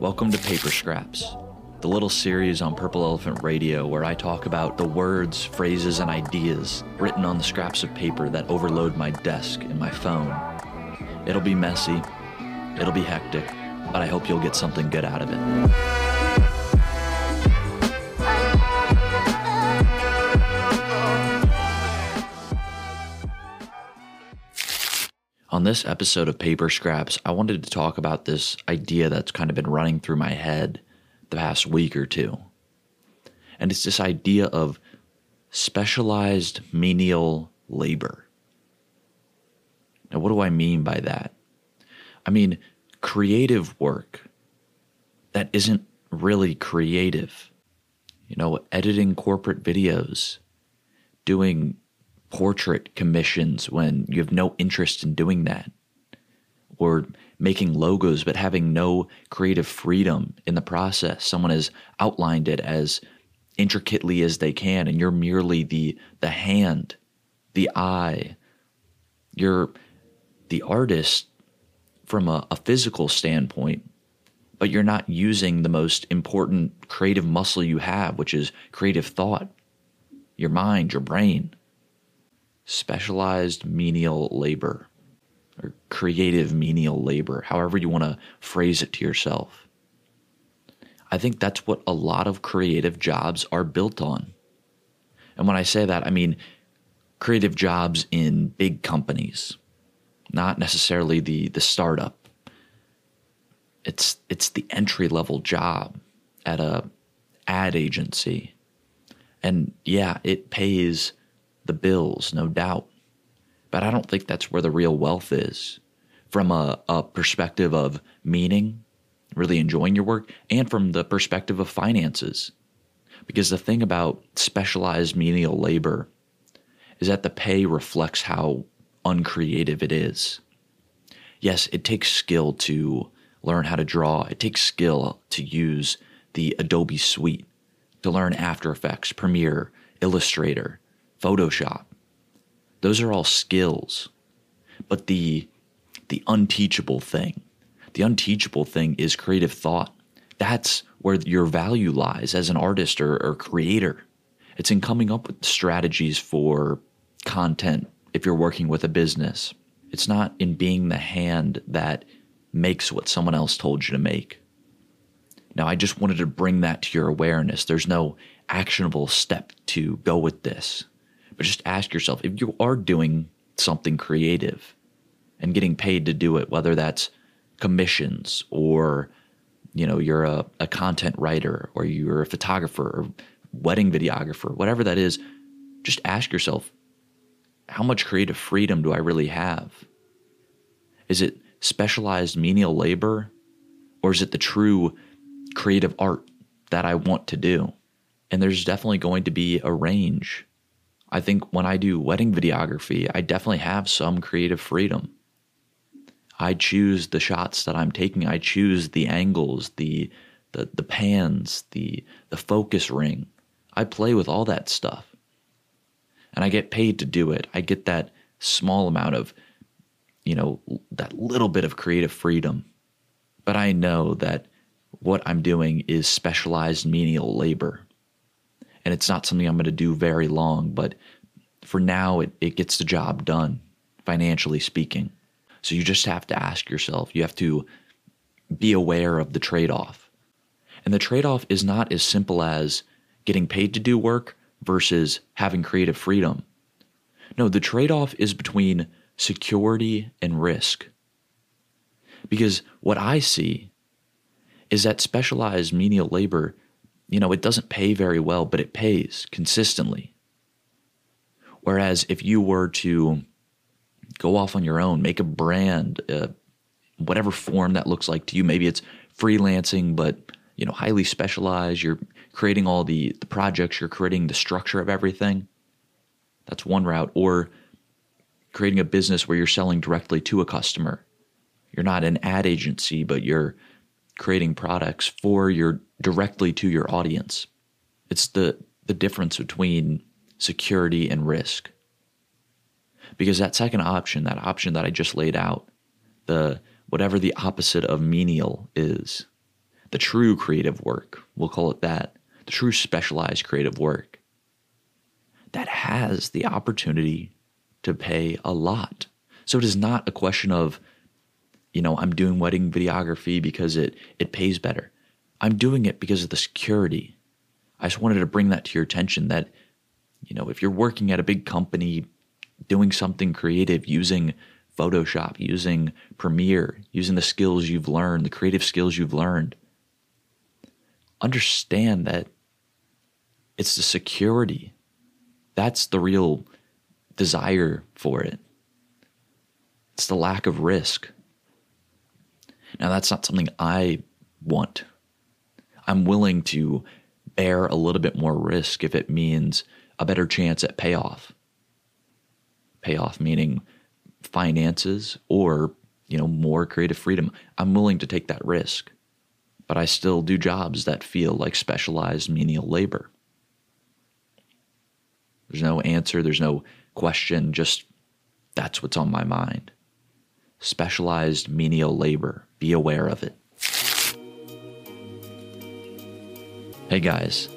Welcome to Paper Scraps, the little series on Purple Elephant Radio where I talk about the words, phrases, and ideas written on the scraps of paper that overload my desk and my phone. It'll be messy, it'll be hectic, but I hope you'll get something good out of it. On this episode of Paper Scraps, I wanted to talk about this idea that's kind of been running through my head the past week or two. And it's this idea of specialized menial labor. Now, what do I mean by that? I mean, creative work that isn't really creative. You know, editing corporate videos, doing portrait commissions when you have no interest in doing that, or making logos but having no creative freedom in the process. Someone has outlined it as intricately as they can, and you're merely the hand, the eye. You're the artist from a physical standpoint, but you're not using the most important creative muscle you have, which is creative thought, your mind, your brain. Specialized menial labor, or creative menial labor, however you want to phrase it to yourself. I think that's what a lot of creative jobs are built on. And when I say that, I mean creative jobs in big companies, not necessarily the startup. It's the entry-level job at a ad agency. And yeah, it pays the bills, no doubt. But I don't think that's where the real wealth is from a perspective of meaning, really enjoying your work, and from the perspective of finances. Because the thing about specialized menial labor is that the pay reflects how uncreative it is. Yes, it takes skill to learn how to draw. It takes skill to use the Adobe Suite, to learn After Effects, Premiere, Illustrator, Photoshop. Those are all skills. But the unteachable thing, is creative thought. That's where your value lies as an artist or creator. It's in coming up with strategies for content if you're working with a business. It's not in being the hand that makes what someone else told you to make. Now, I just wanted to bring that to your awareness. There's no actionable step to go with this. But just ask yourself, if you are doing something creative and getting paid to do it, whether that's commissions or, you know, you're a content writer or you're a photographer or wedding videographer, whatever that is, just ask yourself, how much creative freedom do I really have? Is it specialized menial labor, or is it the true creative art that I want to do? And there's definitely going to be a range. I think when I do wedding videography, I definitely have some creative freedom. I choose the shots that I'm taking. I choose the angles, the pans, the focus ring. I play with all that stuff. And I get paid to do it. I get that small amount of, you know, that little bit of creative freedom. But I know that what I'm doing is specialized menial labor. And it's not something I'm going to do very long, but for now, it gets the job done, financially speaking. So you just have to ask yourself, you have to be aware of the trade-off. And the trade-off is not as simple as getting paid to do work versus having creative freedom. No, the trade-off is between security and risk. Because what I see is that specialized menial labor, you know, it doesn't pay very well, but it pays consistently. Whereas if you were to go off on your own, make a brand, whatever form that looks like to you, maybe it's freelancing, but, you know, highly specialized, you're creating all the projects, you're creating the structure of everything. That's one route. Or creating a business where you're selling directly to a customer. You're not an ad agency, but you're creating products for your directly to your audience. It's the difference between security and risk. Because that second option, that I just laid out, the whatever the opposite of menial is, the true creative work, we'll call it that, the true specialized creative work that has the opportunity to pay a lot. So it is not a question of, you know, I'm doing wedding videography because it pays better. I'm doing it because of the security. I just wanted to bring that to your attention that, you know, if you're working at a big company doing something creative using Photoshop, using Premiere, using the skills you've learned, the creative skills you've learned, understand that it's the security. That's the real desire for it. It's the lack of risk. Now, that's not something I want. I'm willing to bear a little bit more risk if it means a better chance at payoff. Payoff meaning finances or, you know, more creative freedom. I'm willing to take that risk, but I still do jobs that feel like specialized menial labor. There's no answer. There's no question. Just that's what's on my mind. Specialized menial labor. Be aware of it. Hey guys,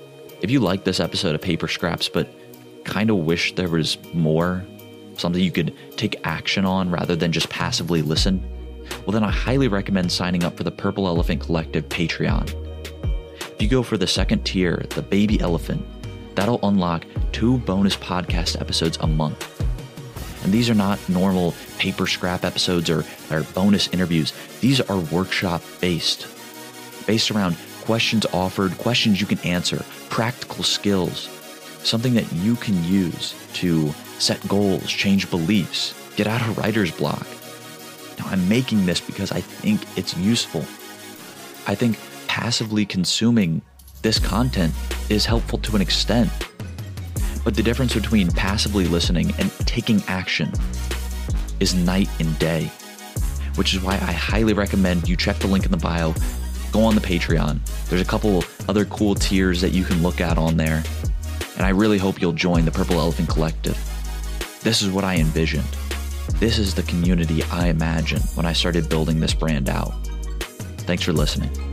if you like this episode of Paper Scraps, but kind of wish there was more, something you could take action on rather than just passively listen, well then I highly recommend signing up for the Purple Elephant Collective Patreon. If you go for the second tier, the Baby Elephant, that'll unlock 2 bonus podcast episodes a month. And these are not normal Paper Scrap episodes or bonus interviews. These are workshop-based around questions offered, questions you can answer, practical skills, something that you can use to set goals, change beliefs, get out of writer's block. Now, I'm making this because I think it's useful. I think passively consuming this content is helpful to an extent. But the difference between passively listening and taking action is night and day, which is why I highly recommend you check the link in the bio, go on the Patreon. There's a couple other cool tiers that you can look at on there. And I really hope you'll join the Purple Elephant Collective. This is what I envisioned. This is the community I imagined when I started building this brand out. Thanks for listening.